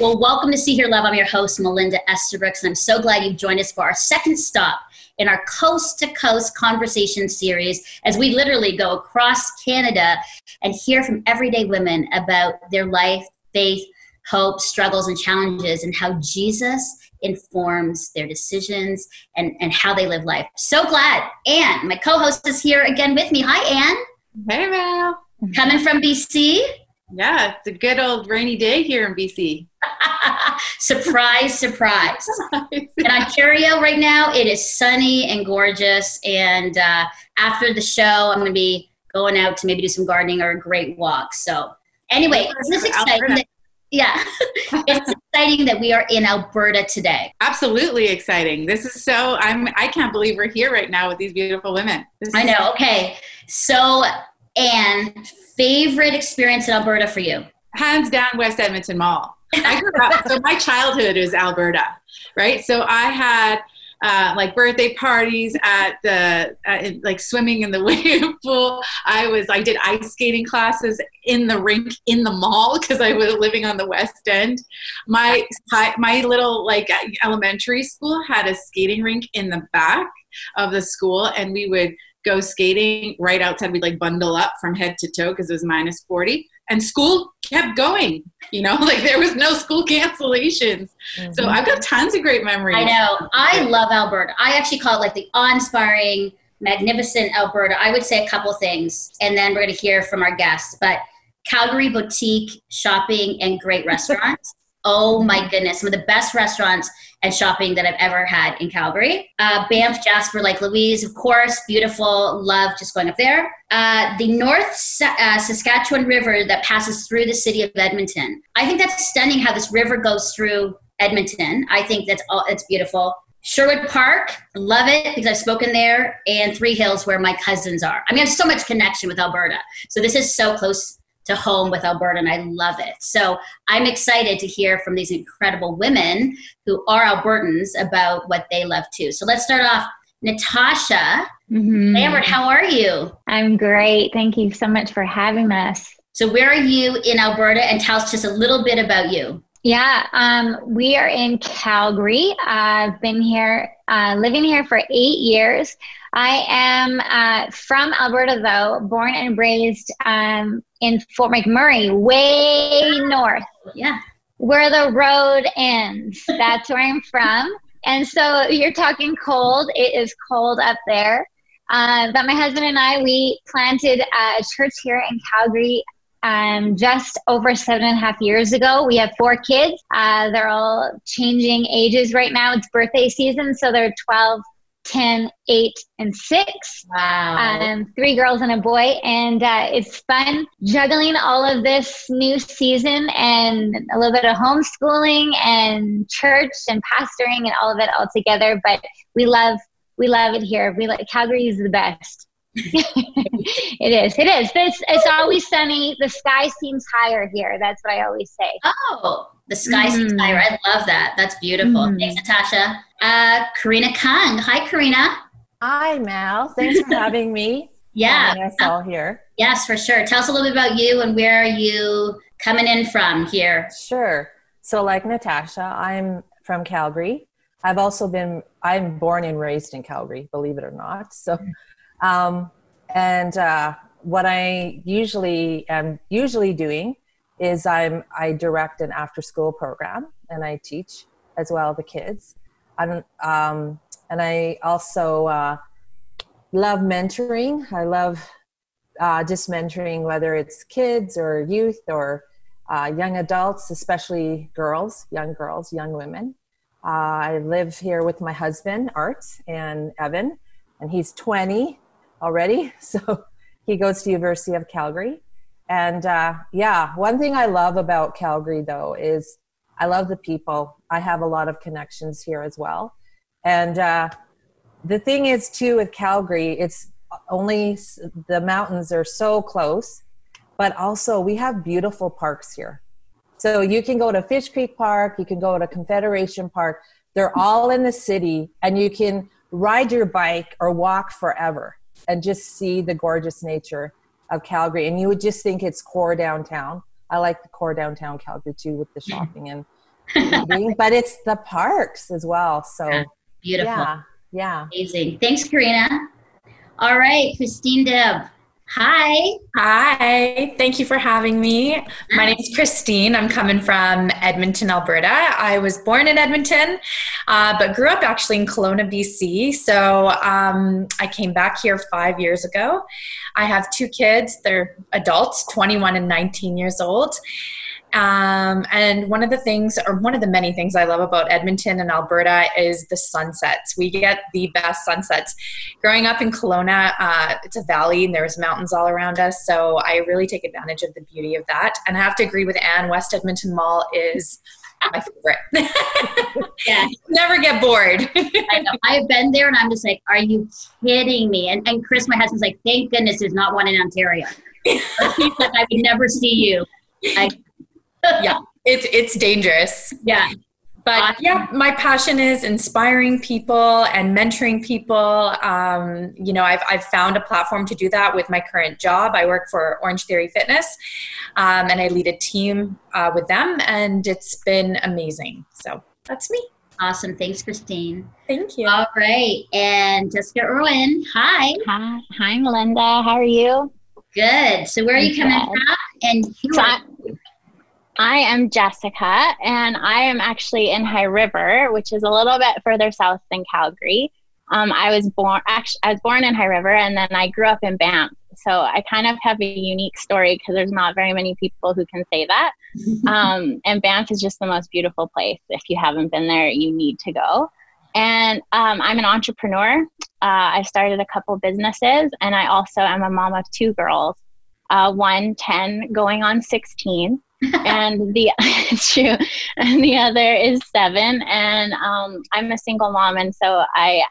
Well, welcome to See Hear Love. I'm your host, Melinda Esterbrooks, and I'm so glad you've joined us for our second stop in our coast-to-coast conversation series as we literally go across Canada and hear from everyday women about their life, faith, hope, struggles, and challenges, and how Jesus informs their decisions and how they live life. So glad Anne, my co-host, is here again with me. Hi, Anne. Hey, Mel. Coming from BC. Yeah, it's a good old rainy day here in BC. Surprise, surprise. In Ontario right now, it is sunny and gorgeous. And after the show, I'm going to be going out to maybe do some gardening or a great walk. So anyway, it's exciting. It's exciting that we are in Alberta today. Absolutely exciting. This is so, I can't believe we're here right now with these beautiful women. I know. Okay. So, Anne, favorite experience in Alberta for you? Hands down, West Edmonton Mall. I grew up, so my childhood is Alberta, right? So I had birthday parties at the, swimming in the wave pool. I did ice skating classes in the rink in the mall because I was living on the West End. My little elementary school had a skating rink in the back of the school, and we would go skating right outside. We'd bundle up from head to toe because it was minus 40. And school kept going, there was no school cancellations. Mm-hmm. So I've got tons of great memories. I know. I love Alberta. I actually call it the awe-inspiring, magnificent Alberta. I would say a couple things, and then we're going to hear from our guests. But Calgary boutique shopping and great restaurants. Oh my goodness, some of the best restaurants and shopping that I've ever had in Calgary. Banff, Jasper, Lake Louise, of course, beautiful, love just going up there. The North Saskatchewan River that passes through the city of Edmonton. I think that's stunning how this river goes through Edmonton. I think it's beautiful. Sherwood Park, love it because I've spoken there, and Three Hills where my cousins are. I mean, I have so much connection with Alberta. So this is so close to home with Alberta, and I love it. So I'm excited to hear from these incredible women who are Albertans about what they love too. So let's start off, Natasha. Mm-hmm. Lambert, how are you? I'm great. Thank you so much for having us. So where are you in Alberta, and tell us just a little bit about you. Yeah, we are in Calgary. I've been here, living here for 8 years. I am from Alberta, though, born and raised in Fort McMurray, way north. Yeah. Where the road ends. That's where I'm from. And so you're talking cold. It is cold up there. But my husband and I, we planted a church here in Calgary just over 7.5 years ago. We have 4 kids. They're all changing ages right now. It's birthday season, so they're 12, 10, 8, and 6. Wow. 3 girls and a boy. And it's fun juggling all of this new season and a little bit of homeschooling and church and pastoring and all of it all together. But we love it here. Calgary is the best. It is. It's always sunny. The sky seems higher here. That's what I always say. Oh, the sky seems higher. I love that. That's beautiful. Thanks, Natasha. Karina Kung. Hi, Karina. Hi, Mal. Thanks for having me. Yeah. Having us all here. Yes, for sure. Tell us a little bit about you and where are you coming in from here? Sure. So like Natasha, I'm from Calgary. I'm born and raised in Calgary, believe it or not. So what I usually doing is I direct an after-school program, and I teach as well the kids. And I also love mentoring. I love just mentoring, whether it's kids or youth or young adults, especially girls, young women. I live here with my husband, Art, and Evan, and he's 20 already, so he goes to University of Calgary. And one thing I love about Calgary, though, is I love the people. I have a lot of connections here as well. And the thing is, too, with Calgary, it's only the mountains are so close, but also we have beautiful parks here. So you can go to Fish Creek Park, you can go to Confederation Park. They're all in the city, and you can ride your bike or walk forever and just see the gorgeous nature of Calgary. And you would just think it's core downtown. I like the core downtown Calgary too, with the shopping and But it's the parks as well. So yeah, beautiful. Yeah, yeah. Amazing. Thanks, Karina. All right, Christine Deb. Hi. Hi. Thank you for having me. My name is Christine. I'm coming from Edmonton, Alberta. I was born in Edmonton, but grew up actually in Kelowna, BC. So I came back here 5 years ago. I have two kids. They're adults, 21 and 19 years old. And one of the things, or one of the many things I love about Edmonton and Alberta is the sunsets. We get the best sunsets. Growing up in Kelowna, it's a valley and there's mountains all around us. So I really take advantage of the beauty of that. And I have to agree with Anne, West Edmonton Mall is my favorite. Yeah. Never get bored. I know. I've been there and I'm just like, are you kidding me? And Chris, my husband's like, thank goodness there's not one in Ontario. He's like, I would never see you. Yeah, it's dangerous. Yeah. But awesome. Yeah, my passion is inspiring people and mentoring people. You know, I've found a platform to do that with my current job. I work for Orange Theory Fitness, and I lead a team with them, and it's been amazing. So that's me. Awesome. Thanks, Christine. Thank you. All right. And Jessica Irwin. Hi. Hi. Hi, Melinda. How are you? Good. So where are you coming from? And who are you? I am Jessica, and I am actually in High River, which is a little bit further south than Calgary. I was born in High River, and then I grew up in Banff. So I kind of have a unique story because there's not very many people who can say that. And Banff is just the most beautiful place. If you haven't been there, you need to go. And I'm an entrepreneur. I started a couple businesses, and I also am a mom of two girls, one 10 going on 16. and the other is 7, and I'm a single mom, and so I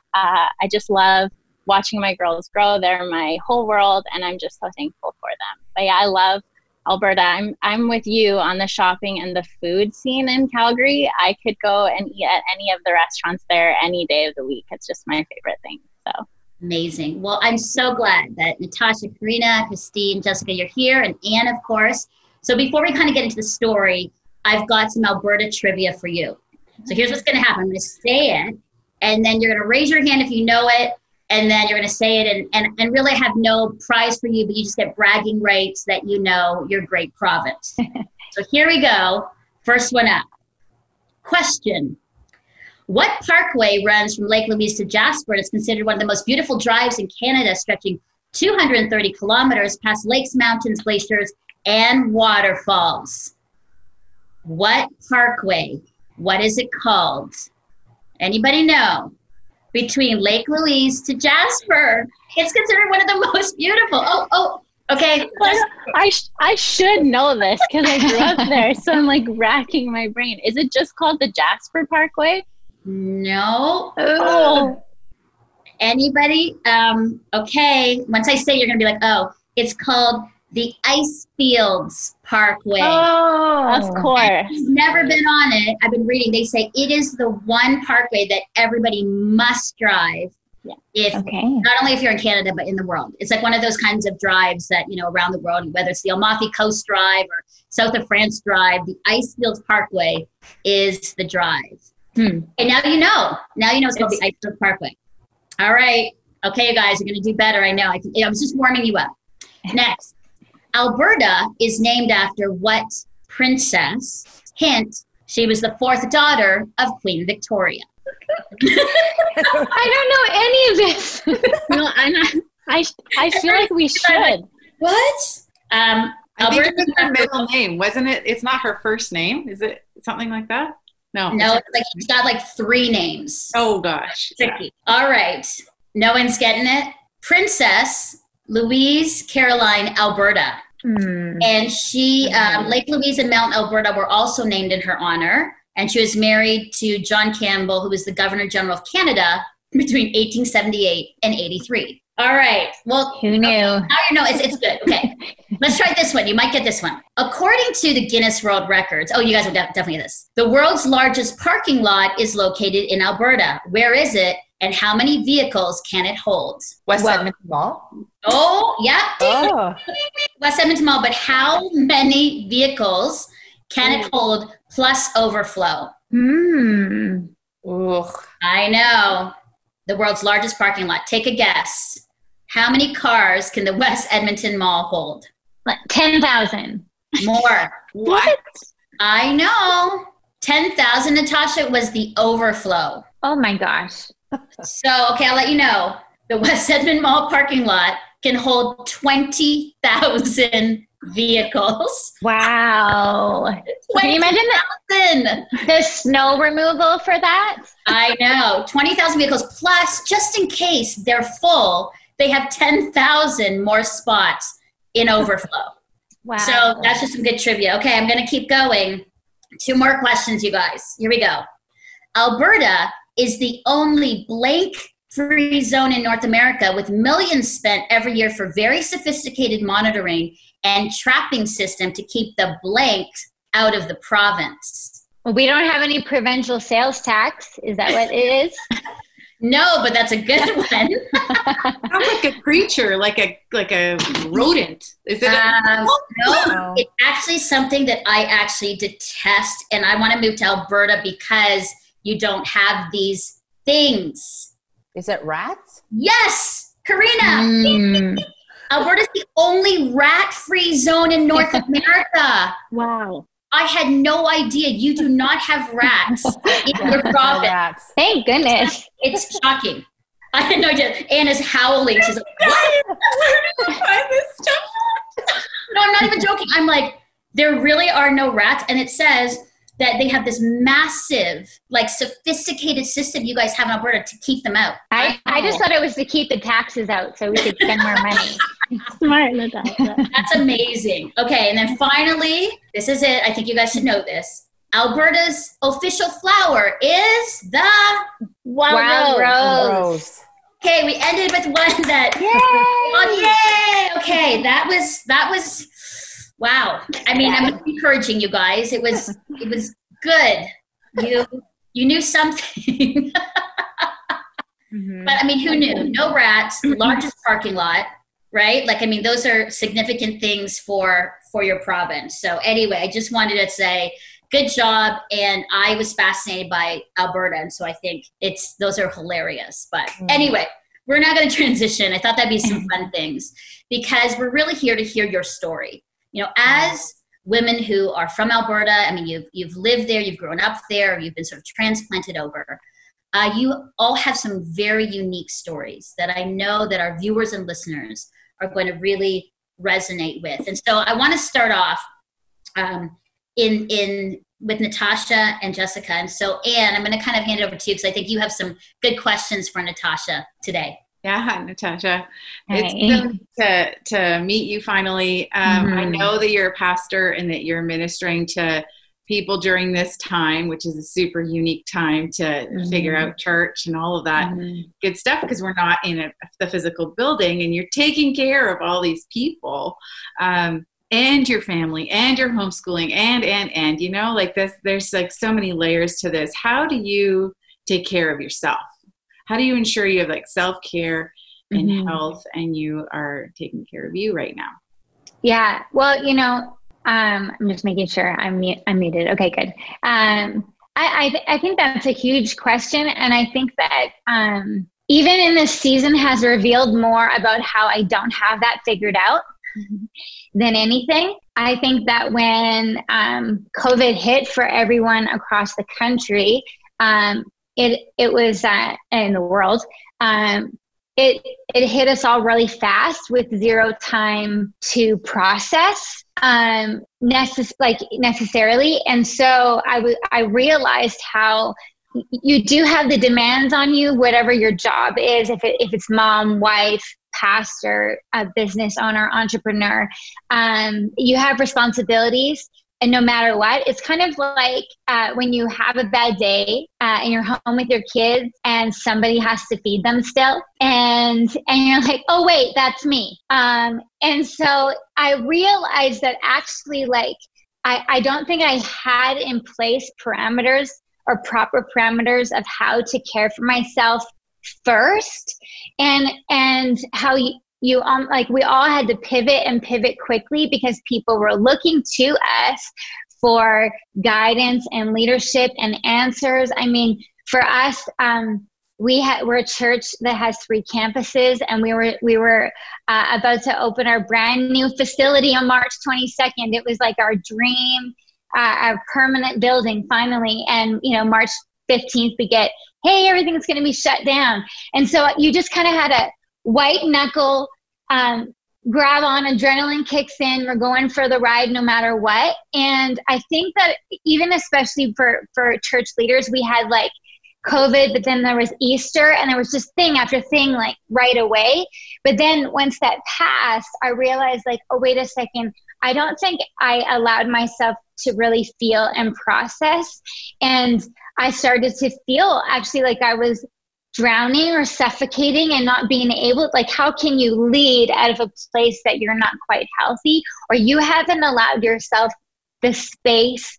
just love watching my girls grow. They're my whole world, and I'm just so thankful for them. But yeah, I love Alberta. I'm with you on the shopping and the food scene in Calgary. I could go and eat at any of the restaurants there any day of the week. It's just my favorite thing. So amazing. Well, I'm so glad that Natasha, Karina, Christine, Jessica, you're here, and Anne, of course. So before we kind of get into the story, I've got some Alberta trivia for you. So here's what's going to happen. I'm going to say it, and then you're going to raise your hand if you know it, and then you're going to say it, and really have no prize for you, but you just get bragging rights that you know your great province. So here we go. First one up. Question. What parkway runs from Lake Louise to Jasper and is considered one of the most beautiful drives in Canada, stretching 230 kilometers past lakes, mountains, glaciers, and waterfalls? What parkway? What is it called? Anybody know? Between Lake Louise to Jasper. It's considered one of the most beautiful. Oh, okay. I should know this because I grew up there, so I'm like racking my brain. Is it just called the Jasper Parkway? No. Oh. Anybody? Okay. Once I say, you're going to be like, oh, it's called the Icefields Parkway. Oh, of course. And he's never been on it. I've been reading. They say it is the one parkway that everybody must drive. Yeah. Not only if you're in Canada, but in the world. It's like one of those kinds of drives that, you know, around the world, whether it's the Amalfi Coast Drive or South of France Drive, the Icefields Parkway is the drive. And now you know. Now you know it's called the Icefields Parkway. All right. Okay, you guys, you're going to do better. I know. I was just warming you up. Next. Alberta is named after what princess? Hint, she was the fourth daughter of Queen Victoria. I don't know any of this. No, I'm not. I feel like we should. What? Alberta is her middle name, wasn't it? It's not her first name. Is it something like that? No. No, it's like she's got like three names. Oh, gosh. Tricky. Yeah. All right. No one's getting it. Princess Louise Caroline Alberta. And she, Lake Louise and Mount Alberta were also named in her honor. And she was married to John Campbell, who was the Governor General of Canada between 1878 and 83. All right. Well, who knew? Now you know it's good. Okay. Let's try this one. You might get this one. According to the Guinness World Records, you guys would definitely get this. The world's largest parking lot is located in Alberta. Where is it? And how many vehicles can it hold? West Edmonton Mall. Oh, yeah. Oh. West Edmonton Mall, but how many vehicles can it hold plus overflow? Ugh. I know. The world's largest parking lot. Take a guess. How many cars can the West Edmonton Mall hold? Like 10,000. More. What? I know. 10,000, Natasha, was the overflow. Oh, my gosh. So, okay, I'll let you know. The West Edmonton Mall parking lot can hold 20,000 vehicles. Wow. 20, can you imagine the snow removal for that? I know. 20,000 vehicles plus, just in case they're full, they have 10,000 more spots in overflow. Wow. So that's just some good trivia. Okay, I'm going to keep going. Two more questions, you guys. Here we go. Alberta is the only blake-free zone in North America, with millions spent every year for very sophisticated monitoring and trapping system to keep the blanks out of the province. Well, we don't have any provincial sales tax. Is that what it is? No, but that's a good one. Sounds like a creature, like a rodent. Is it? No, it's actually something that I actually detest, and I want to move to Alberta because you don't have these things. Is it rats? Yes, Karina. Alberta's the only rat-free zone in North America. Wow. I had no idea. You do not have rats in your province. Thank goodness. It's shocking. I had no idea. Anna's howling. She's like, what? Where do you find this stuff? No, I'm not even joking. I'm like, there really are no rats. And it says that they have this massive, like, sophisticated system you guys have in Alberta to keep them out. I just thought it was to keep the taxes out so we could spend more money. Smart, Natasha. That's amazing. Okay, and then finally, this is it. I think you guys should know this. Alberta's official flower is the wild rose. Okay, we ended with one that. Yay! Oh, yay! Okay, that was. Wow. I mean, I'm encouraging you guys. It was good. You knew something. But I mean, who knew? No rats. Largest parking lot. Right? Like, I mean, those are significant things for your province. So anyway, I just wanted to say good job. And I was fascinated by Alberta. And so I think those are hilarious. But anyway, we're not going to transition. I thought that'd be some fun things because we're really here to hear your story. You know, as women who are from Alberta, I mean, you've lived there, you've grown up there, you've been sort of transplanted over. You all have some very unique stories that I know that our viewers and listeners are going to really resonate with. And so I want to start off with Natasha and Jessica. And so, Anne, I'm going to kind of hand it over to you because I think you have some good questions for Natasha today. Yeah, hi, Natasha. Hey. It's good to meet you finally. I know that you're a pastor and that you're ministering to people during this time, which is a super unique time to figure out church and all of that good stuff, because we're not in the physical building and you're taking care of all these people and your family and your homeschooling and, you know, like this, there's like so many layers to this. How do you take care of yourself? How do you ensure you have like self-care and health and you are taking care of you right now? Yeah. Well, you know, I'm just making sure I'm muted. Okay, good. I think that's a huge question. And I think that even in this season has revealed more about how I don't have that figured out than anything. I think that when COVID hit for everyone across the country, it was in the world, it hit us all really fast with zero time to process necessarily. And so I realized how you do have the demands on you, whatever your job is, if it's mom, wife, pastor, a business owner, entrepreneur, you have responsibilities. And no matter what, it's kind of like when you have a bad day and you're home with your kids and somebody has to feed them still. And you're like, oh, wait, that's me. And so I realized that actually, like, I don't think I had in place parameters or proper parameters of how to care for myself first and how you like we all had to pivot quickly because people were looking to us for guidance and leadership and answers. I mean, for us, we're a church that has 3 campuses, and we were about to open our brand new facility on March 22nd. It was like our dream, our permanent building finally. And, you know, March 15th, we get, hey, everything's going to be shut down. And so you just kind of had a white knuckle, grab on, adrenaline kicks in, we're going for the ride no matter what. And I think that even especially for church leaders, we had like COVID, but then there was Easter, and there was just thing after thing, like right away. But then once that passed, I realized like, oh, wait a second, I don't think I allowed myself to really feel and process. And I started to feel actually like I was drowning or suffocating and not being able, like, how can you lead out of a place that you're not quite healthy, or you haven't allowed yourself the space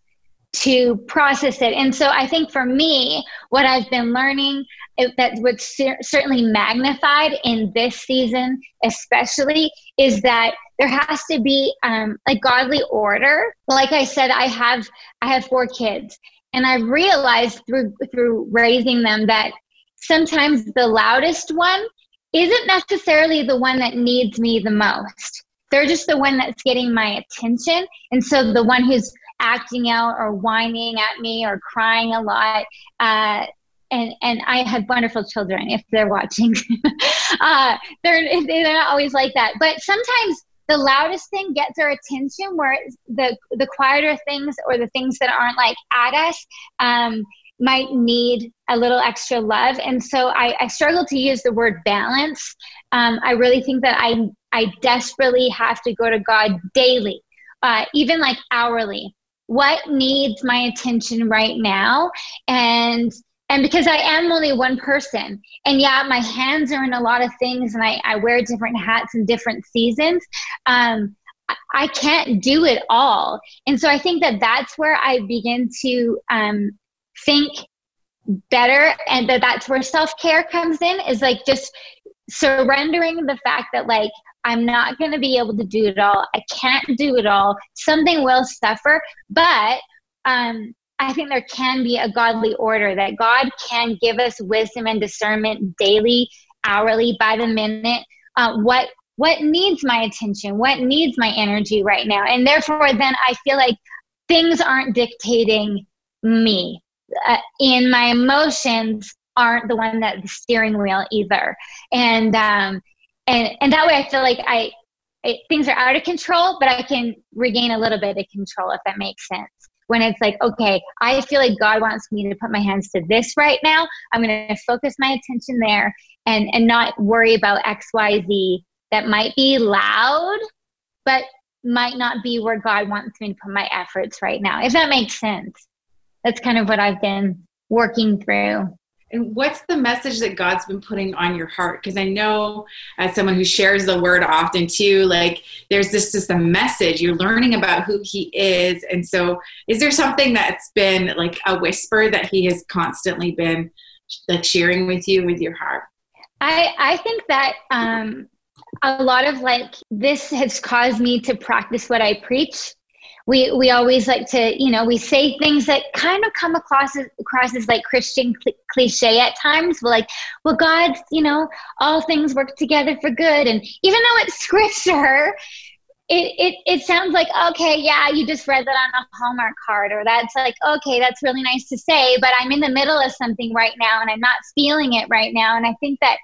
to process it? And so I think for me, what I've been learning that was certainly magnified in this season, especially, is that there has to be a godly order. Like I said, I have 4 kids, and I realized through raising them that sometimes the loudest one isn't necessarily the one that needs me the most. They're just the one that's getting my attention. And so the one who's acting out or whining at me or crying a lot. And I have wonderful children, if they're watching. They're not always like that. But sometimes the loudest thing gets our attention, where the quieter things, or the things that aren't like at us, might need a little extra love. And so I struggle to use the word balance. I really think that I desperately have to go to God daily, even like hourly. What needs my attention right now? And because I am only one person, and yeah, my hands are in a lot of things, and I wear different hats in different seasons, I can't do it all. And so I think that that's where I begin to think better, and that's where self-care comes in, is like just surrendering the fact that like, I'm not going to be able to do it all. I can't do it all. Something will suffer, but I think there can be a godly order, that God can give us wisdom and discernment daily, hourly, by the minute, what needs my attention, what needs my energy right now. And therefore then I feel like things aren't dictating me. And my emotions aren't the one that the steering wheel either. And that way I feel like things are out of control, but I can regain a little bit of control, if that makes sense. When it's like, okay, I feel like God wants me to put my hands to this right now. I'm going to focus my attention there and not worry about X, Y, Z that might be loud, but might not be where God wants me to put my efforts right now, if that makes sense. That's kind of what I've been working through. And what's the message that God's been putting on your heart? Because I know, as someone who shares the word often too, like there's this just a message. You're learning about who he is. And so is there something that's been like a whisper that he has constantly been like sharing with you, with your heart? I think that a lot of like this has caused me to practice what I preach. We always like to, you know, we say things that kind of come across as like Christian cliche at times. We're like, well, God's, you know, all things work together for good. And even though it's scripture, it sounds like, okay, yeah, you just read that on a Hallmark card, or that's like, okay, that's really nice to say, but I'm in the middle of something right now and I'm not feeling it right now. And I think that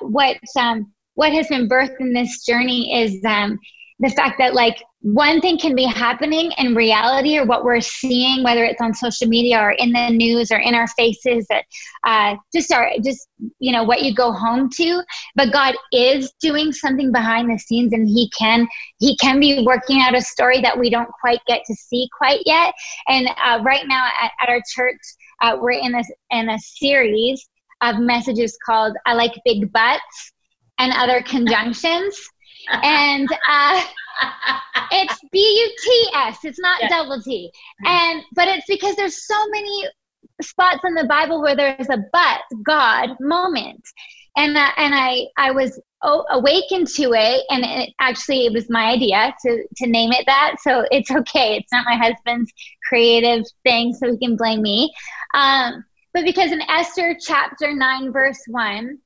what has been birthed in this journey is the fact that like one thing can be happening in reality, or what we're seeing, whether it's on social media or in the news or in our faces, just you know, what you go home to. But God is doing something behind the scenes, and he can be working out a story that we don't quite get to see quite yet. And right now at our church, we're in a series of messages called "I Like Big Butts" and other conjunctions. And it's B-U-T-S. It's not double T. But it's because there's so many spots in the Bible where there's a but God moment. And I was awakened to it, and it was my idea to name it that, so it's okay. It's not my husband's creative thing, so he can blame me. But because in Esther chapter 9, verse 1,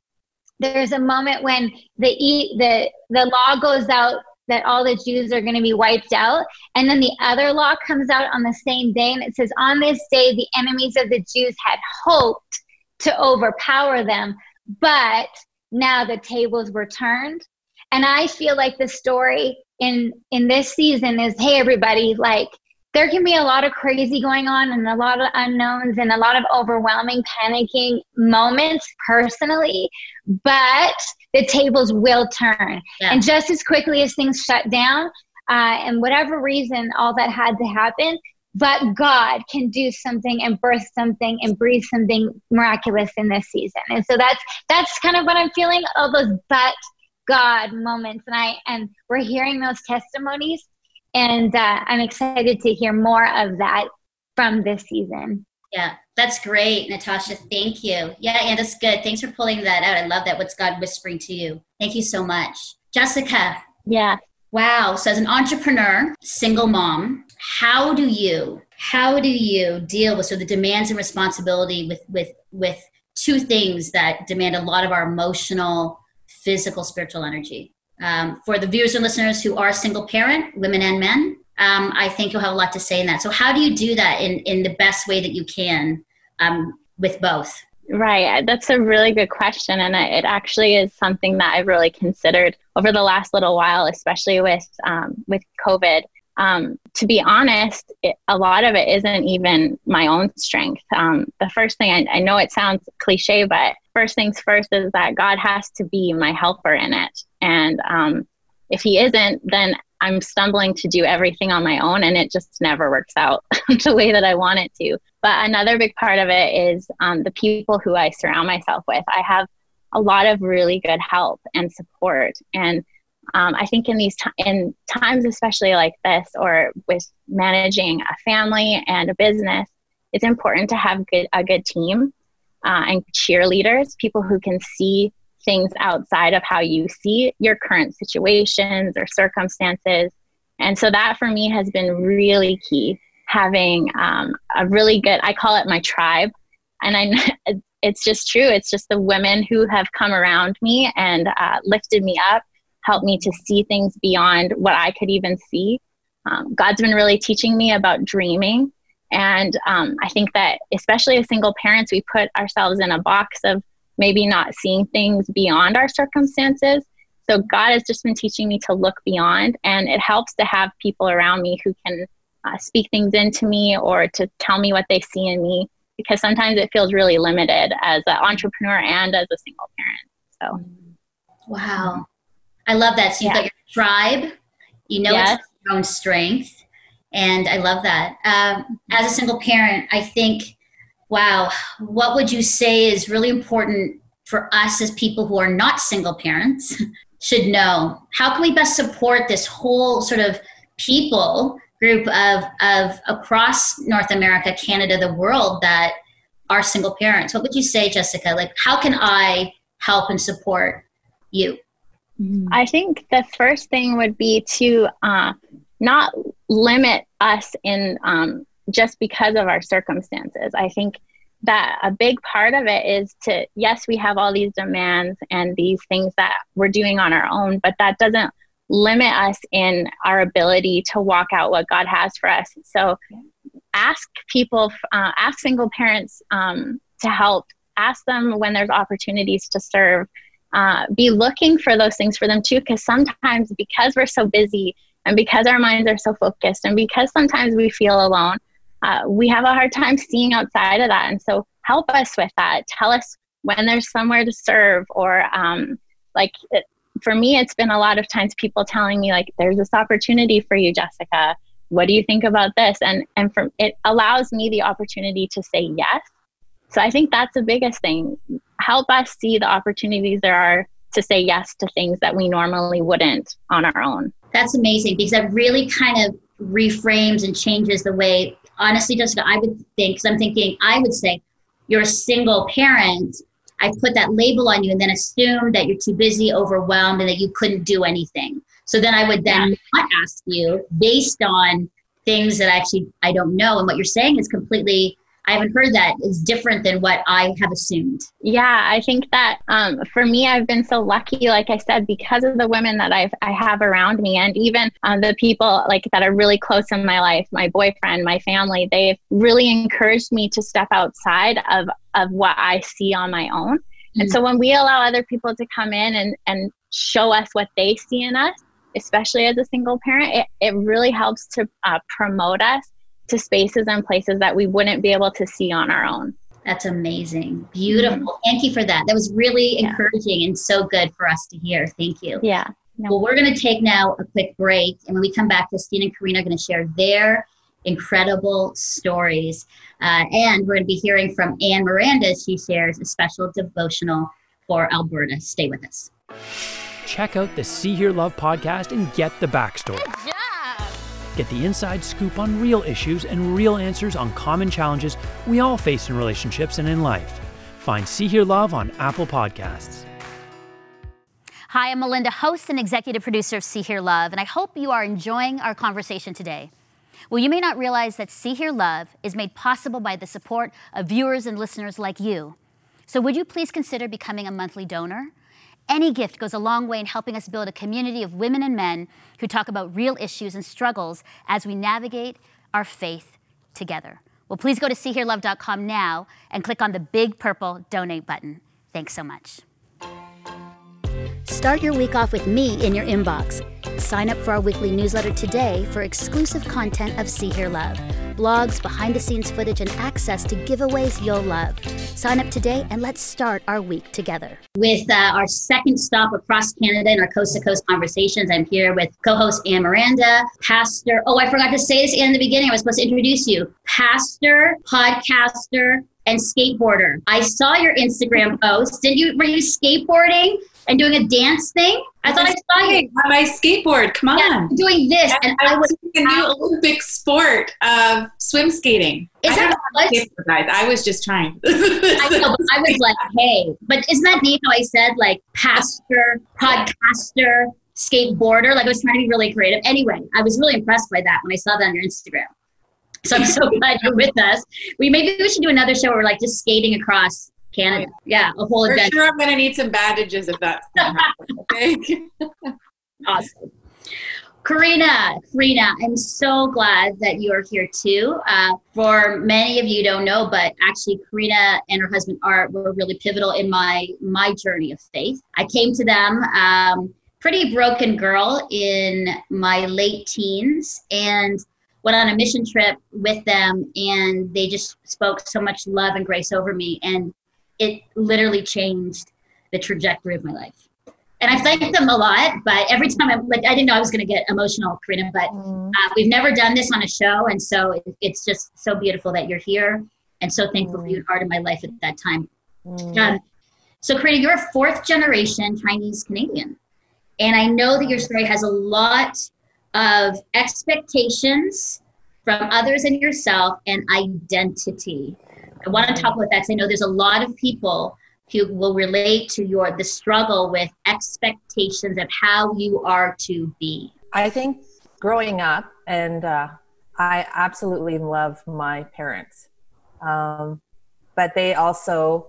there's a moment when the law goes out that all the Jews are going to be wiped out. And then the other law comes out on the same day, and it says, on this day, the enemies of the Jews had hoped to overpower them, but now the tables were turned. And I feel like the story in this season is, hey, everybody, like, there can be a lot of crazy going on and a lot of unknowns and a lot of overwhelming, panicking moments personally, but the tables will turn. Yeah. And just as quickly as things shut down, and whatever reason, all that had to happen, but God can do something and birth something and breathe something miraculous in this season. And so that's kind of what I'm feeling, all those but God moments. And we're hearing those testimonies. And I'm excited to hear more of that from this season. Yeah, that's great, Natasha. Thank you. Yeah, and it's good. Thanks for pulling that out. I love that. What's God whispering to you? Thank you so much. Jessica. Yeah. Wow. So as an entrepreneur, single mom, how do you deal with the demands and responsibility with two things that demand a lot of our emotional, physical, spiritual energy? For the viewers and listeners who are single parent, women and men, I think you'll have a lot to say in that. So how do you do that in the best way that you can with both? Right. That's a really good question. And it actually is something that I've really considered over the last little while, especially with COVID. To be honest, a lot of it isn't even my own strength. The first thing, I know it sounds cliche, but first things first is that God has to be my helper in it. And if he isn't, then I'm stumbling to do everything on my own, and it just never works out the way that I want it to. But another big part of it is the people who I surround myself with. I have a lot of really good help and support. And I think in these in times, especially like this, or with managing a family and a business, it's important to have a good team and cheerleaders, people who can see things outside of how you see your current situations or circumstances. And so that for me has been really key, having a really good, I call it my tribe. And it's just true. It's just the women who have come around me and lifted me up, helped me to see things beyond what I could even see. God's been really teaching me about dreaming. And I think that especially as single parents, we put ourselves in a box of maybe not seeing things beyond our circumstances. So God has just been teaching me to look beyond, and it helps to have people around me who can speak things into me or to tell me what they see in me, because sometimes it feels really limited as an entrepreneur and as a single parent. So, wow. I love that. So you've got your tribe, it's your own strength. And I love that. As a single parent, I think, wow, what would you say is really important for us as people who are not single parents should know? How can we best support this whole sort of people group of across North America, Canada, the world that are single parents? What would you say, Jessica? Like, how can I help and support you? I think the first thing would be to not limit us in just because of our circumstances. I think that a big part of it is to, yes, we have all these demands and these things that we're doing on our own, but that doesn't limit us in our ability to walk out what God has for us. So ask people, ask single parents to help, ask them when there's opportunities to serve, be looking for those things for them too, because sometimes because we're so busy and because our minds are so focused and because sometimes we feel alone, we have a hard time seeing outside of that. And so help us with that. Tell us when there's somewhere to serve, or for me, it's been a lot of times people telling me like, there's this opportunity for you, Jessica. What do you think about this? And from it allows me the opportunity to say yes. So I think that's the biggest thing. Help us see the opportunities there are to say yes to things that we normally wouldn't on our own. That's amazing, because that really kind of reframes and changes the way, honestly, Jessica, I would think, because I would say you're a single parent, I put that label on you and then assumed that you're too busy, overwhelmed, and that you couldn't do anything. So then I would then not ask you based on things that actually I don't know. And what you're saying is completely, I haven't heard that, is different than what I have assumed. Yeah, I think that for me, I've been so lucky, like I said, because of the women that I have around me, and even the people like that are really close in my life, my boyfriend, my family, they've really encouraged me to step outside of what I see on my own. Mm-hmm. And so when we allow other people to come in and show us what they see in us, especially as a single parent, it really helps to promote us to spaces and places that we wouldn't be able to see on our own. That's amazing. Beautiful. Mm-hmm. Thank you for that. That was really encouraging and so good for us to hear. Thank you. Yeah. No. Well, we're going to take now a quick break. And when we come back, Christine and Karina are going to share their incredible stories. And we're going to be hearing from Anne Miranda as she shares a special devotional for Alberta. Stay with us. Check out the See Hear Love podcast and get the backstory. Good job. Get the inside scoop on real issues and real answers on common challenges we all face in relationships and in life. Find See Hear Love on Apple Podcasts. Hi, I'm Melinda, host and executive producer of See Hear Love, and I hope you are enjoying our conversation today. Well, you may not realize that See Hear Love is made possible by the support of viewers and listeners like you. So would you please consider becoming a monthly donor? Any gift goes a long way in helping us build a community of women and men who talk about real issues and struggles as we navigate our faith together. Well, please go to seehearlove.com now and click on the big purple donate button. Thanks so much. Start your week off with me in your inbox. Sign up for our weekly newsletter today for exclusive content of See Hear Love, blogs, behind-the-scenes footage, and access to giveaways you'll love. Sign up today and let's start our week together. With our second stop across Canada in our coast-to-coast conversations, I'm here with co-host Anne Miranda, pastor. Oh, I forgot to say this in the beginning. I was supposed to introduce you. Pastor, podcaster, and skateboarder. I saw your Instagram post. Were you skateboarding and doing a dance thing? I thought I saw you on my skateboard. Come on. Yeah, I'm doing this. Yeah, and I was doing a new Olympic sport of swim skating. I was just trying. I know, but I was like, hey. But isn't that neat how I said like pastor, podcaster, skateboarder? Like I was trying to be really creative. Anyway, I was really impressed by that when I saw that on your Instagram. So I'm so glad you're with us. Maybe we should do another show where we're like just skating across Canada. Yeah, a whole adventure. For sure I'm going to need some bandages if that's not happening. Awesome. Karina, I'm so glad that you are here too. For many of you don't know, but actually Karina and her husband were really pivotal in my journey of faith. I came to them pretty broken girl in my late teens and went on a mission trip with them, and they just spoke so much love and grace over me, and it literally changed the trajectory of my life. And I thank them a lot, but every time I didn't know I was going to get emotional, Karina, but we've never done this on a show, and so it's just so beautiful that you're here, and so thankful for you and part of my life at that time. So Karina, you're a fourth generation Chinese Canadian, and I know that your story has a lot of expectations from others and yourself and identity. I want to talk about that because I know there's a lot of people who will relate to the struggle with expectations of how you are to be. I think growing up, and I absolutely love my parents, but they also,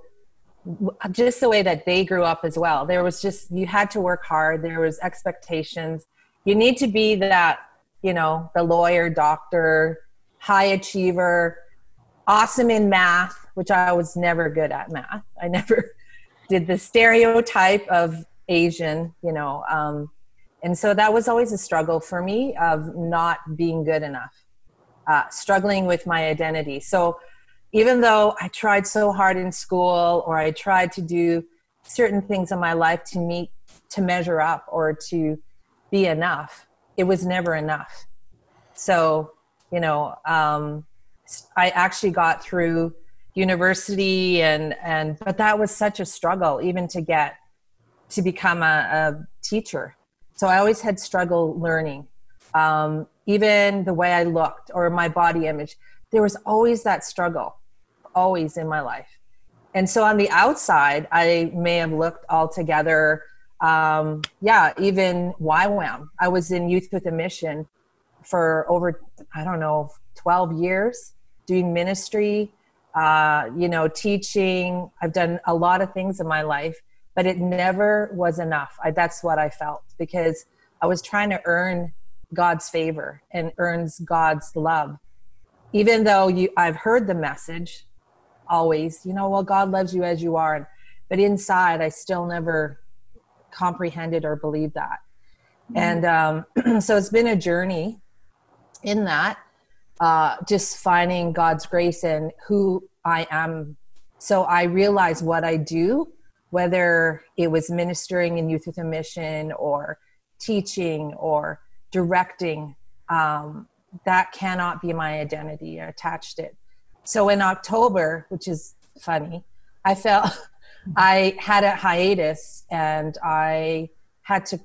just the way that they grew up as well, there was just, you had to work hard, there was expectations. You need to be that, the lawyer, doctor, high achiever, awesome in math, which I was never good at math. I never did the stereotype of Asian, and so that was always a struggle for me of not being good enough, struggling with my identity. So even though I tried so hard in school, or I tried to do certain things in my life to measure up or to be enough, it was never enough. So, I actually got through university and but that was such a struggle even to become a teacher. So I always had struggle learning. Even the way I looked or my body image, there was always that struggle, always in my life. And so on the outside, I may have looked altogether, even YWAM. I was in Youth with a Mission for over, 12 years, doing ministry, teaching. I've done a lot of things in my life, but it never was enough. That's what I felt, because I was trying to earn God's favor and earns God's love. Even though I've heard the message always, God loves you as you are. But inside, I still never comprehended or believed that. Mm-hmm. And so it's been a journey in that, just finding God's grace and who I am. So I realize what I do, whether it was ministering in Youth with a Mission or teaching or directing, that cannot be my identity. I attached it. So in October, which is funny, I felt I had a hiatus and I had to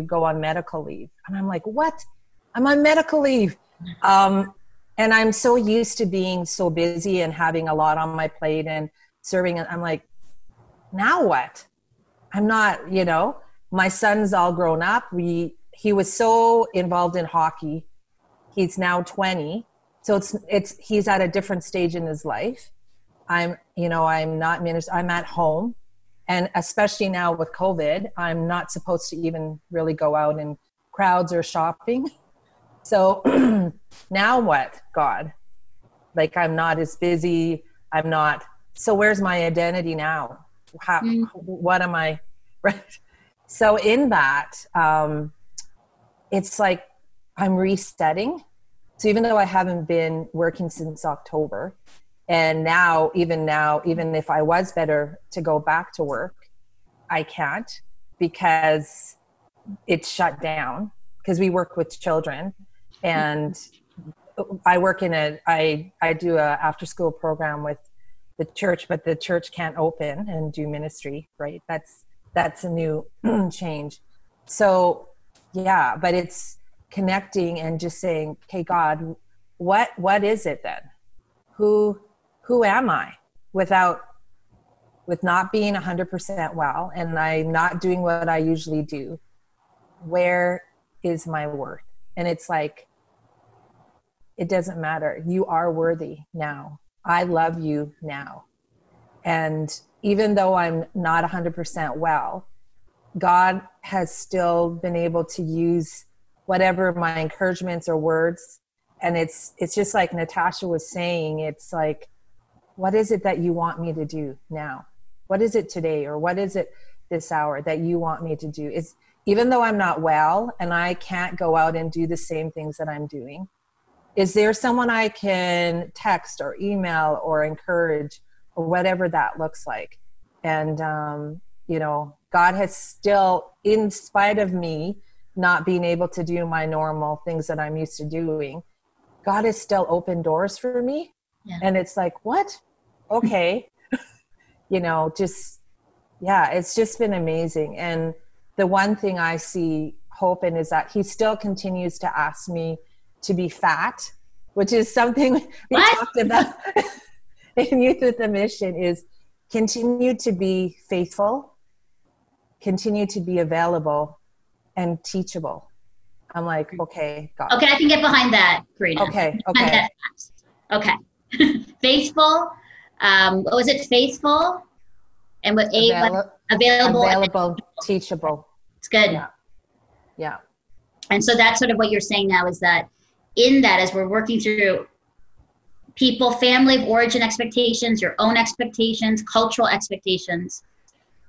go on medical leave. And I'm like, what? I'm on medical leave. And I'm so used to being so busy and having a lot on my plate and serving. And I'm like, now what? I'm not, my son's all grown up. He was so involved in hockey. He's now 20. So he's at a different stage in his life. I'm not minister. I'm at home. And especially now with COVID, I'm not supposed to even really go out in crowds or shopping. So now what, God? Like, I'm not as busy. I'm not. So where's my identity now? What am I? Right. So in that, it's like I'm resetting. So even though I haven't been working since October, and now, even if I was better to go back to work, I can't, because it's shut down, because we work with children. And I work I do a after school program with the church, but the church can't open and do ministry, right? That's a new change. So yeah, but it's connecting and just saying, okay, God, what is it then? Who am I with not being 100% well, and I'm not doing what I usually do? Where is my worth? And it's like, it doesn't matter. You are worthy now. I love you now. And even though I'm not 100% well, God has still been able to use whatever my encouragements or words. And it's just like Natasha was saying, it's like, what is it that you want me to do now? What is it today? Or what is it this hour that you want me to do? It's, even though I'm not well and I can't go out and do the same things that I'm doing, is there someone I can text or email or encourage or whatever that looks like? And, God has still, in spite of me not being able to do my normal things that I'm used to doing, God has still opened doors for me. Yeah. And it's like, what? Okay. It's just been amazing. And the one thing I see hope in is that he still continues to ask me to be fat, which is something we talked about in Youth with a Mission, is continue to be faithful, continue to be available and teachable. I'm like, okay, God. Okay, I can get behind that, Karina. Okay. Okay. Faithful. What was it? Faithful. And with available, teachable. It's good. Yeah. And so that's sort of what you're saying now, is that in that, as we're working through people, family of origin expectations, your own expectations, cultural expectations,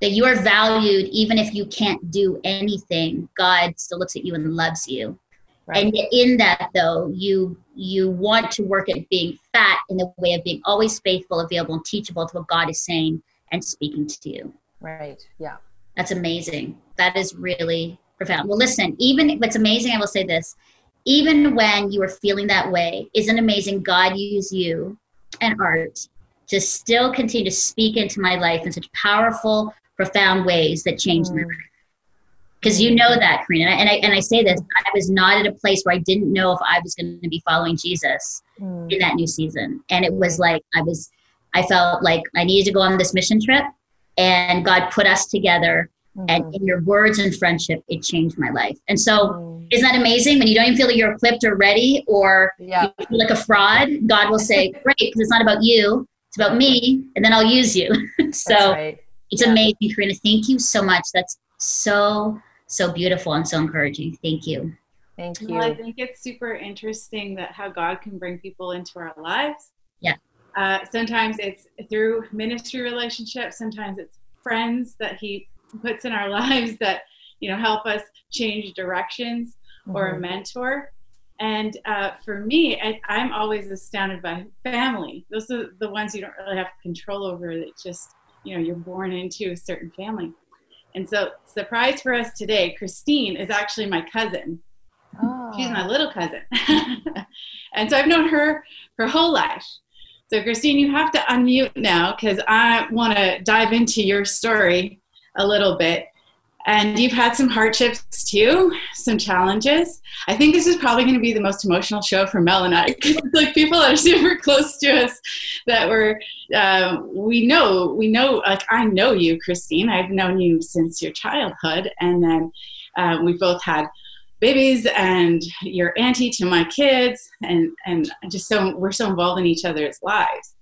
that you are valued even if you can't do anything. God still looks at you and loves you. Right. And in that, though, you want to work at being fat in the way of being always faithful, available, and teachable to what God is saying and speaking to you. Right. Yeah. That's amazing. That is really profound. Well, listen, even what's amazing, I will say this, even when you are feeling that way, isn't amazing God used you and art to still continue to speak into my life in such powerful, profound ways that changed my life? Because you know that, Karina, and I say this, I was not at a place where I didn't know if I was going to be following Jesus in that new season. And it was like, I was I felt like I needed to go on this mission trip, and God put us together. Mm-hmm. And in your words and friendship, it changed my life. And so isn't that amazing? When you don't even feel like you're equipped or ready, or you feel like a fraud, God will say, great, because it's not about you, it's about me, and then I'll use you. It's amazing, Karina. Thank you so much. That's so, so beautiful and so encouraging. Thank you. Thank you. Well, I think it's super interesting that how God can bring people into our lives. Yeah. Sometimes it's through ministry relationships. Sometimes it's friends that he puts in our lives that, you know, help us change directions, mm-hmm. or a mentor. And for me, I'm always astounded by family. Those are the ones you don't really have control over, that just, you know, you're born into a certain family. And so, surprise for us today, Christine is actually my cousin. Oh. She's my little cousin. And so I've known her whole life. So Christine, you have to unmute now, because I want to dive into your story a little bit. And you've had some hardships too, some challenges. I think this is probably going to be the most emotional show for Mel and I, because it's like people that are super close to us that we're, we know, like I know you, Christine. I've known you since your childhood. And then we both had babies, and your auntie to my kids. And just so we're so involved in each other's lives.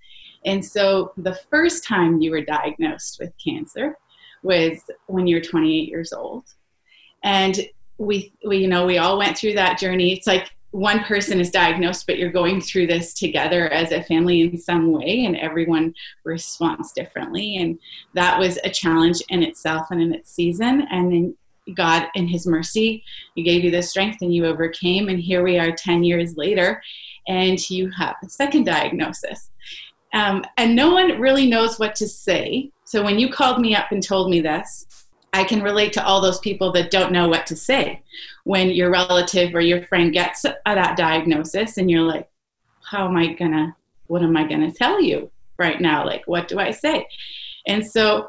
And so the first time you were diagnosed with cancer was when you're 28 years old. And we you know, we all went through that journey. It's like one person is diagnosed, but you're going through this together as a family in some way, and everyone responds differently. And that was a challenge in itself and in its season. And then God, in his mercy, he gave you the strength and you overcame. And here we are 10 years later, and you have a second diagnosis. And no one really knows what to say. So when you called me up and told me this, I can relate to all those people that don't know what to say when your relative or your friend gets that diagnosis, and you're like, what am I gonna tell you right now? Like, what do I say? And so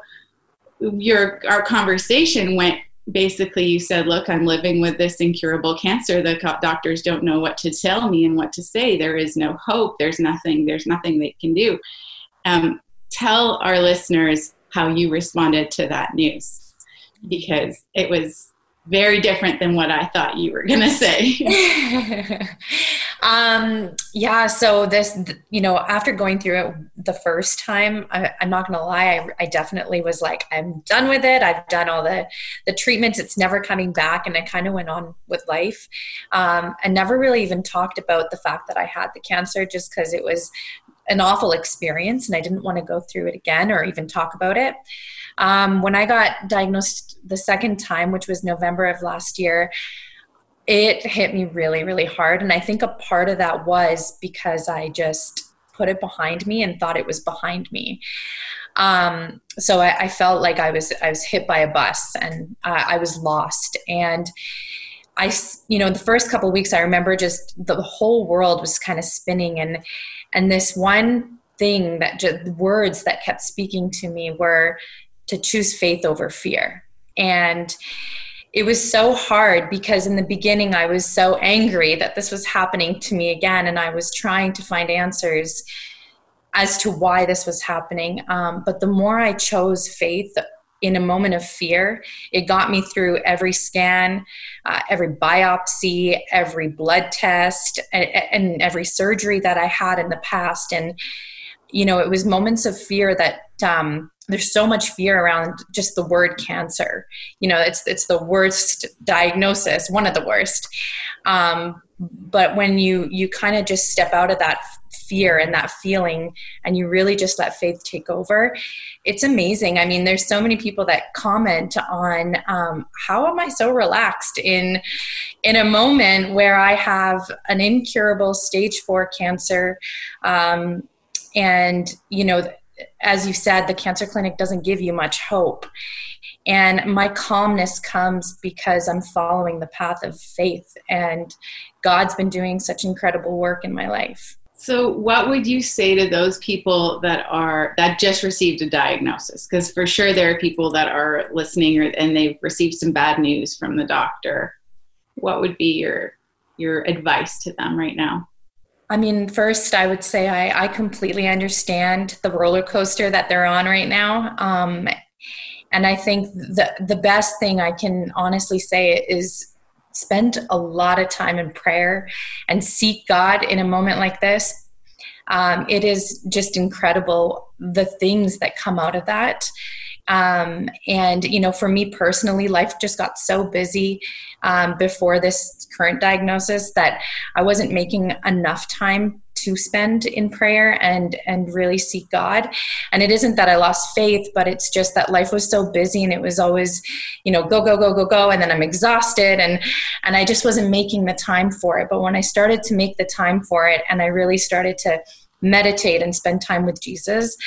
our conversation went, basically you said, look, I'm living with this incurable cancer. The doctors don't know what to tell me and what to say. There is no hope. There's nothing they can do. Tell our listeners how you responded to that news, because it was very different than what I thought you were going to say. So this, you know, after going through it the first time, I'm not going to lie, I definitely was like, I'm done with it. I've done all the treatments. It's never coming back. And I kind of went on with life. And never really even talked about the fact that I had the cancer, just because it was an awful experience and I didn't want to go through it again or even talk about it. When I got diagnosed the second time, which was November of last year, it hit me really, really hard. And I think a part of that was because I just put it behind me and thought it was behind me. So I felt like I was hit by a bus, and I was lost. And the first couple of weeks, I remember just the whole world was kind of spinning, and this one thing that just words that kept speaking to me were to choose faith over fear. And it was so hard, because in the beginning I was so angry that this was happening to me again, and I was trying to find answers as to why this was happening. But the more I chose faith in a moment of fear, it got me through every scan, every biopsy, every blood test, and every surgery that I had in the past. And, you know, it was moments of fear that there's so much fear around just the word cancer. You know, it's the worst diagnosis, one of the worst. But when you kind of just step out of that fear and that feeling, and you really just let faith take over, it's amazing. I mean, there's so many people that comment on how am I so relaxed in a moment where I have an incurable stage 4 cancer, and you know, as you said, the cancer clinic doesn't give you much hope. And my calmness comes because I'm following the path of faith, and God's been doing such incredible work in my life. So what would you say to those people that just received a diagnosis? Because for sure there are people that are listening and they've received some bad news from the doctor. What would be your advice to them right now? I mean, first, I would say I completely understand the roller coaster that they're on right now. And I think the best thing I can honestly say is spend a lot of time in prayer and seek God in a moment like this. It is just incredible, the things that come out of that. And, you know, for me personally, life just got so busy before this current diagnosis that I wasn't making enough time to spend in prayer and really seek God. And it isn't that I lost faith, but it's just that life was so busy and it was always, you know, go. And then I'm exhausted and I just wasn't making the time for it. But when I started to make the time for it and I really started to meditate and spend time with Jesus,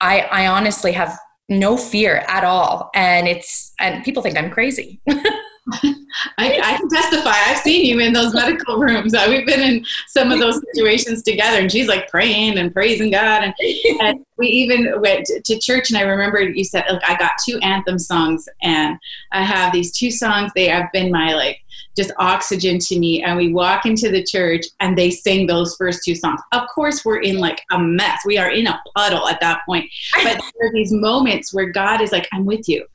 I honestly have no fear at all. And people think I'm crazy. I can testify. I've seen you in those medical rooms. We've been in some of those situations together, and she's like praying and praising God. And we even went to church, and I remember you said, look, I got two anthem songs, and I have these two songs. They have been my, like, just oxygen to me. And we walk into the church and they sing those first two songs. Of course, we're in like a mess. We are in a puddle at that point. But there are these moments where God is like, I'm with you.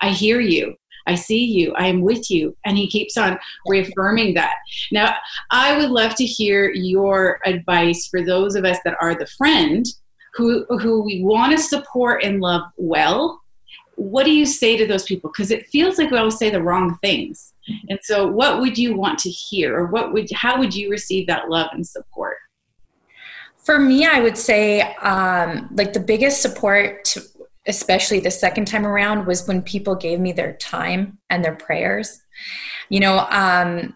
I hear you. I see you. I am with you. And he keeps on reaffirming that. Now, I would love to hear your advice for those of us that are the friend who we want to support and love well. What do you say to those people? Because it feels like we always say the wrong things. And so what would you want to hear, or how would you receive that love and support? For me, I would say like the biggest support especially the second time around was when people gave me their time and their prayers. You know,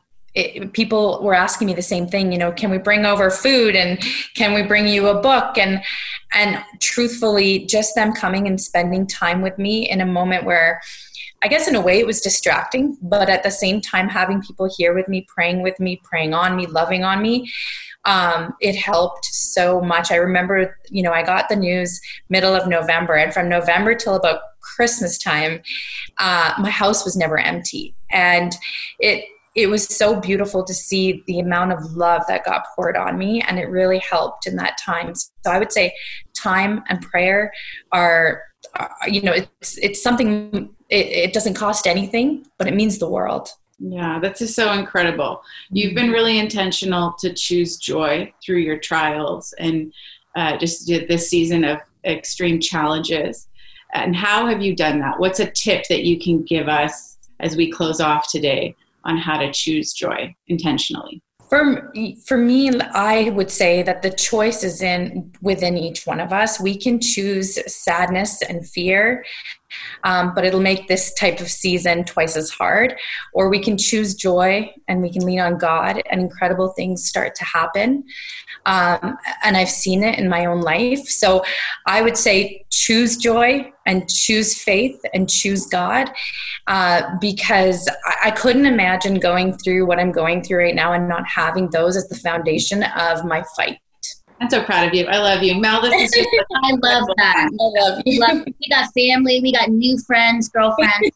people were asking me the same thing, you know, can we bring over food and can we bring you a book? And truthfully, just them coming and spending time with me in a moment where I guess in a way it was distracting, but at the same time, having people here with me, praying on me, loving on me, it helped so much. I remember, you know, I got the news middle of November, and from November till about Christmas time, my house was never empty. And it was so beautiful to see the amount of love that got poured on me, and it really helped in that time. So I would say time and prayer are you know, it's something, it doesn't cost anything, but it means the world. Yeah, that's just so incredible. You've been really intentional to choose joy through your trials and just this season of extreme challenges. And how have you done that? What's a tip that you can give us as we close off today on how to choose joy intentionally? For me, I would say that the choice is within each one of us. We can choose sadness and fear, but it'll make this type of season twice as hard. Or we can choose joy, and we can lean on God, and incredible things start to happen. And I've seen it in my own life. So I would say choose joy and choose faith and choose God, because I couldn't imagine going through what I'm going through right now and not having those as the foundation of my fight. I'm so proud of you. I love you. Mel, this is just I love that. I love you. We got family. We got new friends, girlfriends.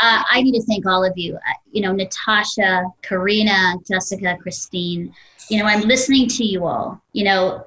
I need to thank all of you. You know, Natasha, Karina, Jessica, Christine. You know, I'm listening to you all. You know,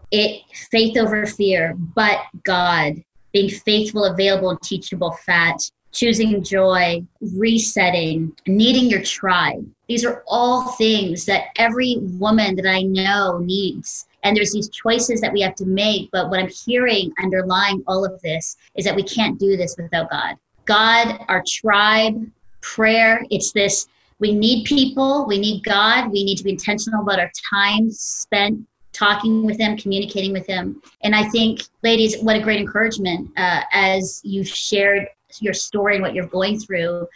faith over fear, but God, being faithful, available, and teachable, fat, choosing joy, resetting, needing your tribe. These are all things that every woman that I know needs. And there's these choices that we have to make. But what I'm hearing underlying all of this is that we can't do this without God. God, our tribe, prayer. It's this, we need people, we need God, we need to be intentional about our time spent talking with him, communicating with him. And I think, ladies, what a great encouragement as you shared your story and what you're going through.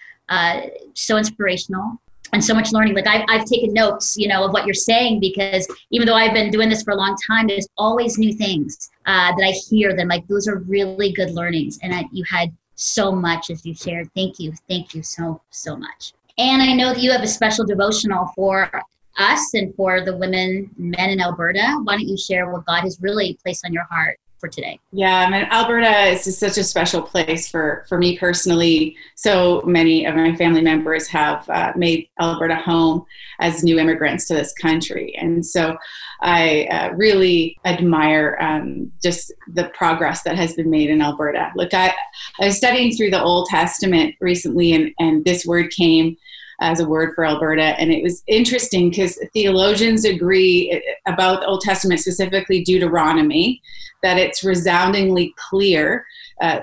So inspirational. And so much learning. Like I've taken notes, you know, of what you're saying, because even though I've been doing this for a long time, there's always new things that I hear that I'm like, those are really good learnings. And you had so much as you shared. Thank you. Thank you so, so much. And I know that you have a special devotional for us and for the women, men in Alberta. Why don't you share what God has really placed on your heart for today? Yeah, I mean, Alberta is just such a special place for me personally. So many of my family members have made Alberta home as new immigrants to this country. And so I really admire just the progress that has been made in Alberta. Look, I was studying through the Old Testament recently, and this word came as a word for Alberta. And it was interesting because theologians agree about the Old Testament, specifically Deuteronomy, that it's resoundingly clear.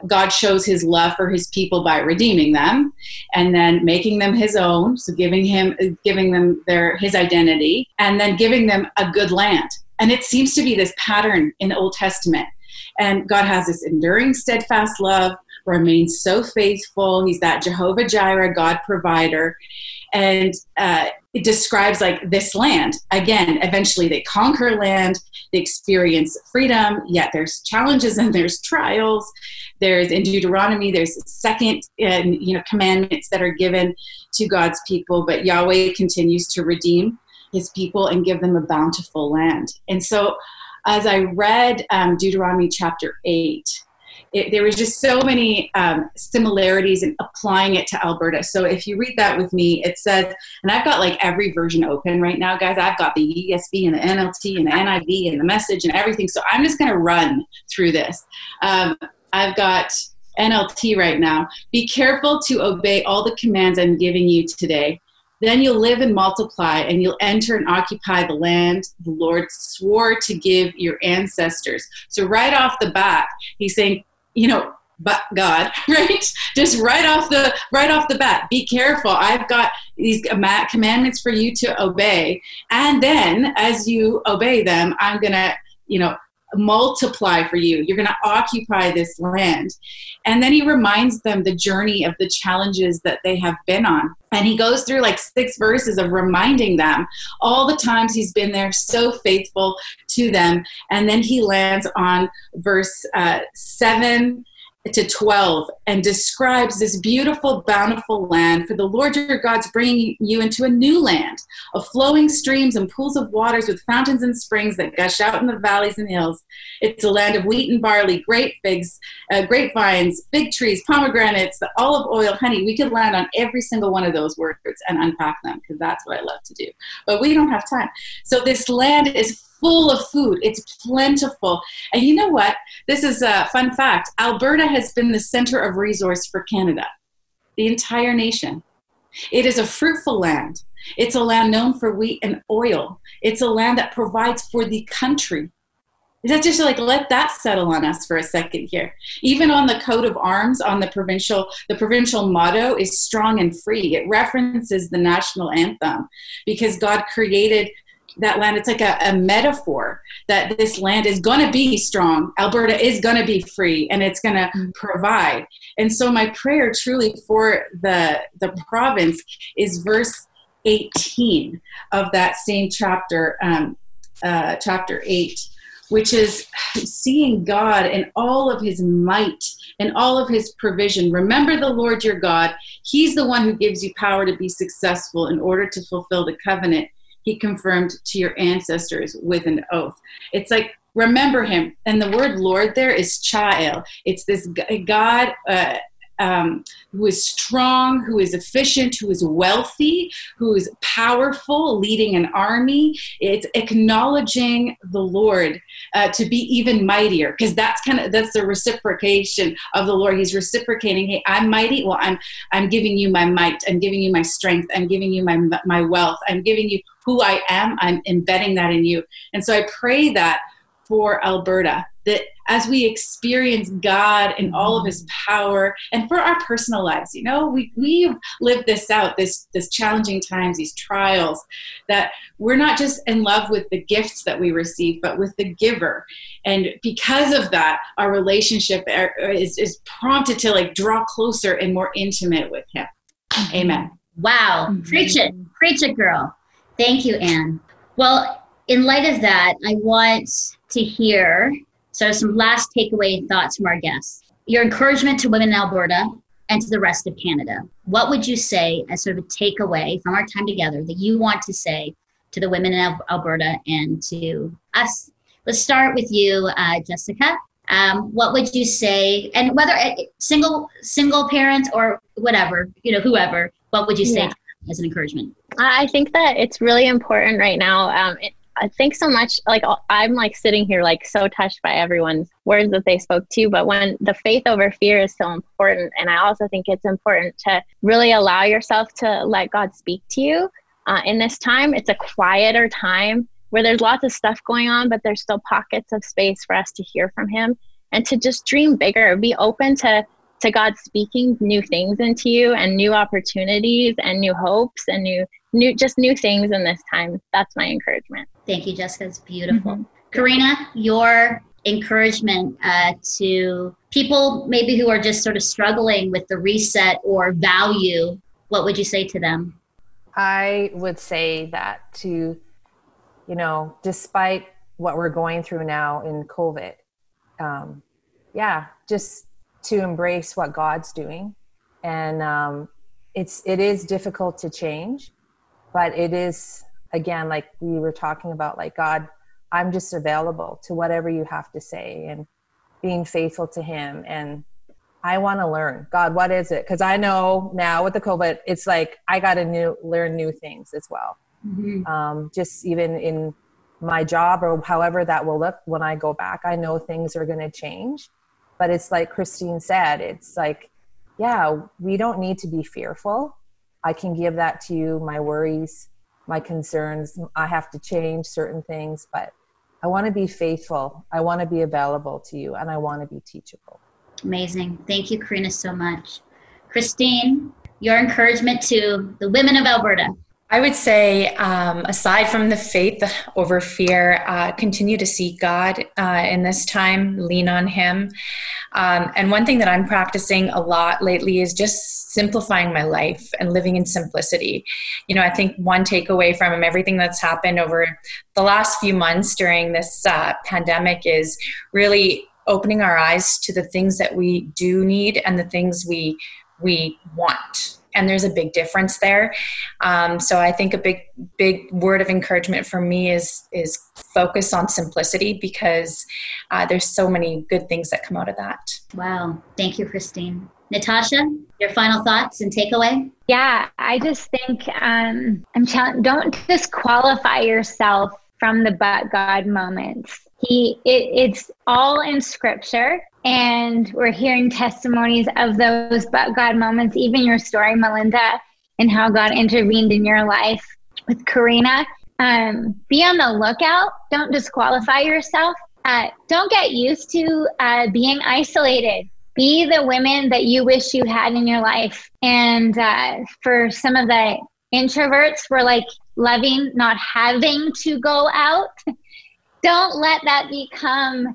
God shows his love for his people by redeeming them and then making them his own. So giving them his identity and then giving them a good land. And it seems to be this pattern in the Old Testament. And God has this enduring, steadfast love, remains so faithful. He's that Jehovah Jireh, God provider. And it describes like this land. Again, eventually they conquer land, they experience freedom, yet there's challenges and there's trials. There's in Deuteronomy, there's second commandments that are given to God's people, but Yahweh continues to redeem his people and give them a bountiful land. And so as I read Deuteronomy chapter 8, there was just so many similarities in applying it to Alberta. So if you read that with me, it says, and I've got like every version open right now, guys. I've got the ESV and the NLT and the NIV and the Message and everything. So I'm just going to run through this. I've got NLT right now. Be careful to obey all the commands I'm giving you today. Then you'll live and multiply, and you'll enter and occupy the land the Lord swore to give your ancestors. So right off the bat, he's saying, but God, right? Just right off the bat, be careful. I've got these commandments for you to obey. And then as you obey them, I'm going to, multiply for you. You're going to occupy this land. And then he reminds them the journey of the challenges that they have been on. And he goes through like 6 verses of reminding them all the times he's been there, so faithful to them. And then he lands on verse 7 to 12 and describes this beautiful, bountiful land. For the Lord your God's bringing you into a new land of flowing streams and pools of waters with fountains and springs that gush out in the valleys and hills. It's a land of wheat and barley, grapevines, fig trees, pomegranates, the olive oil, honey. We could land on every single one of those words and unpack them because that's what I love to do. But we don't have time. So this land is full of food. It's plentiful. And you know what? This is a fun fact. Alberta has been the center of resource for Canada, the entire nation. It is a fruitful land. It's a land known for wheat and oil. It's a land that provides for the country. That's just like, let that settle on us for a second here. Even on the coat of arms, on the provincial motto is strong and free. It references the national anthem because God created that land. It's like a metaphor that this land is going to be strong. Alberta is going to be free and it's going to provide. And so my prayer truly for the province is verse 18 of that same chapter, chapter 8, which is seeing God in all of his might and all of his provision. Remember the Lord your God. He's the one who gives you power to be successful in order to fulfill the covenant he confirmed to your ancestors with an oath. It's like, remember him. And the word Lord there is Chael. It's this God who is strong, who is efficient, who is wealthy, who is powerful, leading an army. It's acknowledging the Lord to be even mightier, because that's the reciprocation of the Lord. He's reciprocating. Hey, I'm mighty. Well, I'm giving you my might. I'm giving you my strength. I'm giving you my wealth. I'm giving you who I am. I'm embedding that in you. And so I pray that for Alberta, that as we experience God in all of his power and for our personal lives, we've lived this out, this challenging times, these trials, that we're not just in love with the gifts that we receive, but with the giver. And because of that, our relationship is prompted to like draw closer and more intimate with him. Amen. Wow. Mm-hmm. Preach it. Preach it, girl. Thank you, Anne. Well, in light of that, I want to hear sort of some last takeaway thoughts from our guests. Your encouragement to women in Alberta and to the rest of Canada. What would you say as sort of a takeaway from our time together that you want to say to the women in Alberta and to us? Let's start with you, Jessica. What would you say? And whether single parent or whatever, whoever, what would you say as an encouragement? I think that it's really important right now. Thanks so much. I'm sitting here, so touched by everyone's words that they spoke to. But when the faith over fear is so important, and I also think it's important to really allow yourself to let God speak to you in this time. It's a quieter time where there's lots of stuff going on, but there's still pockets of space for us to hear from Him and to just dream bigger. Be open to God speaking new things into you, and new opportunities and new hopes and new things in this time. That's my encouragement. Thank you, Jessica. It's beautiful. Mm-hmm. Karina, your encouragement to people maybe who are just sort of struggling with the reset or value, what would you say to them? I would say that to, despite what we're going through now in COVID, just to embrace what God's doing. And it is difficult to change, but it is, again, like we were talking about, God, I'm just available to whatever you have to say, and being faithful to Him. And I want to learn, God, what is it? Because I know now with the COVID, it's I got to learn new things as well. Mm-hmm. Just even in my job or however that will look when I go back, I know things are going to change. But it's like Christine said, we don't need to be fearful. I can give that to you, my worries, my concerns. I have to change certain things, but I want to be faithful. I want to be available to you, and I want to be teachable. Amazing. Thank you, Karina, so much. Christine, your encouragement to the women of Alberta. I would say, aside from the faith over fear, continue to seek God in this time, lean on Him. And one thing that I'm practicing a lot lately is just simplifying my life and living in simplicity. I think one takeaway from everything that's happened over the last few months during this pandemic is really opening our eyes to the things that we do need and the things we want. And there's a big difference there. So I think a big word of encouragement for me is focus on simplicity, because there's so many good things that come out of that. Wow. Thank you, Christine. Natasha, your final thoughts and takeaway? Yeah, I just think don't disqualify yourself from the but God moments. It's all in Scripture. And we're hearing testimonies of those but God moments, even your story, Melinda, and how God intervened in your life with Karina. Be on the lookout. Don't disqualify yourself. Don't get used to being isolated. Be the women that you wish you had in your life. And for some of the introverts, we're loving not having to go out. Don't let that become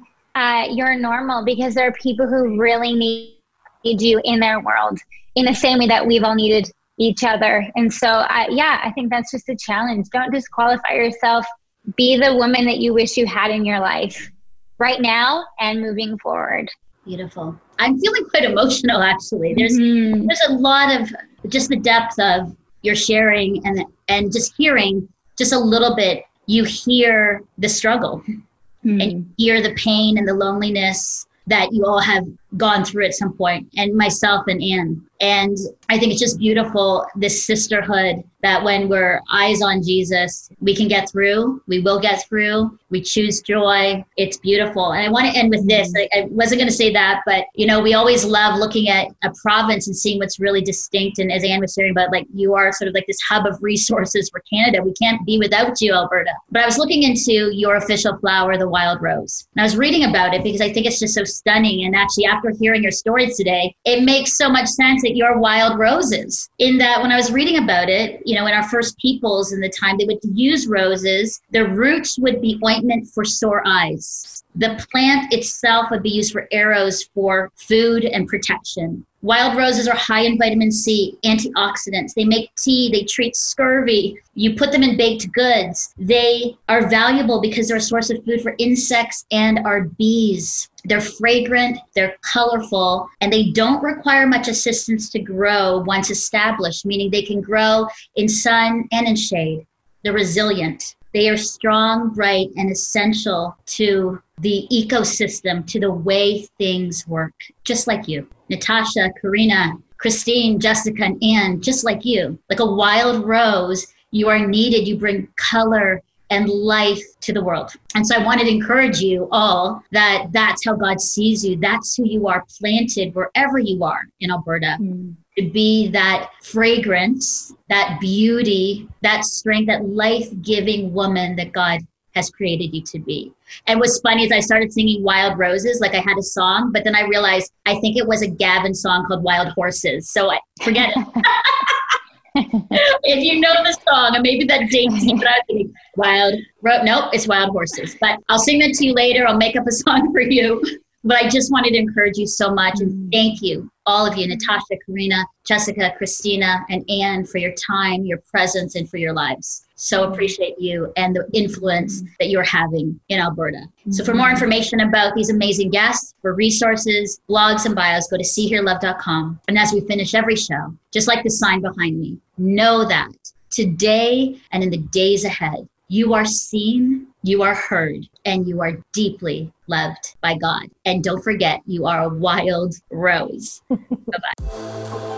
you're normal, because there are people who really need you in their world in the same way that we've all needed each other. And so, I think that's just a challenge. Don't disqualify yourself. Be the woman that you wish you had in your life right now and moving forward. Beautiful. I'm feeling quite emotional, actually. There's a lot of just the depth of your sharing and just hearing just a little bit. You hear the struggle. And hear the pain and the loneliness that you all have gone through at some point, and myself and Anne. And I think it's just beautiful, this sisterhood, that when we're eyes on Jesus, we can get through, we will get through, we choose joy. It's beautiful. And I want to end with this. I wasn't going to say that, but we always love looking at a province and seeing what's really distinct. And as Anne was sharing about, you are sort of this hub of resources for Canada. We can't be without you, Alberta. But I was looking into your official flower, the wild rose. And I was reading about it because I think it's just so stunning. And actually, after hearing your stories today, it makes so much sense that you're wild roses, in that when I was reading about it, in our first peoples in the time, they would use roses. The roots would be ointment for sore eyes. The plant itself would be used for arrows for food and protection. Wild roses are high in vitamin C, antioxidants. They make tea. They treat scurvy. You put them in baked goods. They are valuable because they're a source of food for insects and our bees. They're fragrant, they're colorful, and they don't require much assistance to grow once established, meaning they can grow in sun and in shade. They're resilient. They are strong, bright, and essential to the ecosystem, to the way things work, just like you. Natasha, Karina, Christine, Jessica, and Anne, just like you. Like a wild rose, you are needed. You bring color and life to the world. And so I wanted to encourage you all that that's how God sees you. That's who you are, planted wherever you are in Alberta. Mm. To be that fragrance, that beauty, that strength, that life-giving woman that God has created you to be. And what's funny is I started singing Wild Roses, like I had a song, but then I realized I think it was a Gavin song called Wild Horses. So I forget it. If you know the song, and maybe that dates you, but I was thinking, it's Wild Horses. But I'll sing that to you later. I'll make up a song for you. But I just wanted to encourage you so much, and thank you, all of you, Natasha, Karina, Jessica, Christina, and Anne, for your time, your presence, and for your lives. So appreciate you and the influence that you're having in Alberta. So for more information about these amazing guests, for resources, blogs, and bios, go to seehearlove.com. And as we finish every show, just like the sign behind me, know that today and in the days ahead, you are seen, you are heard, and you are deeply loved by God. And don't forget, you are a wild rose. Bye-bye.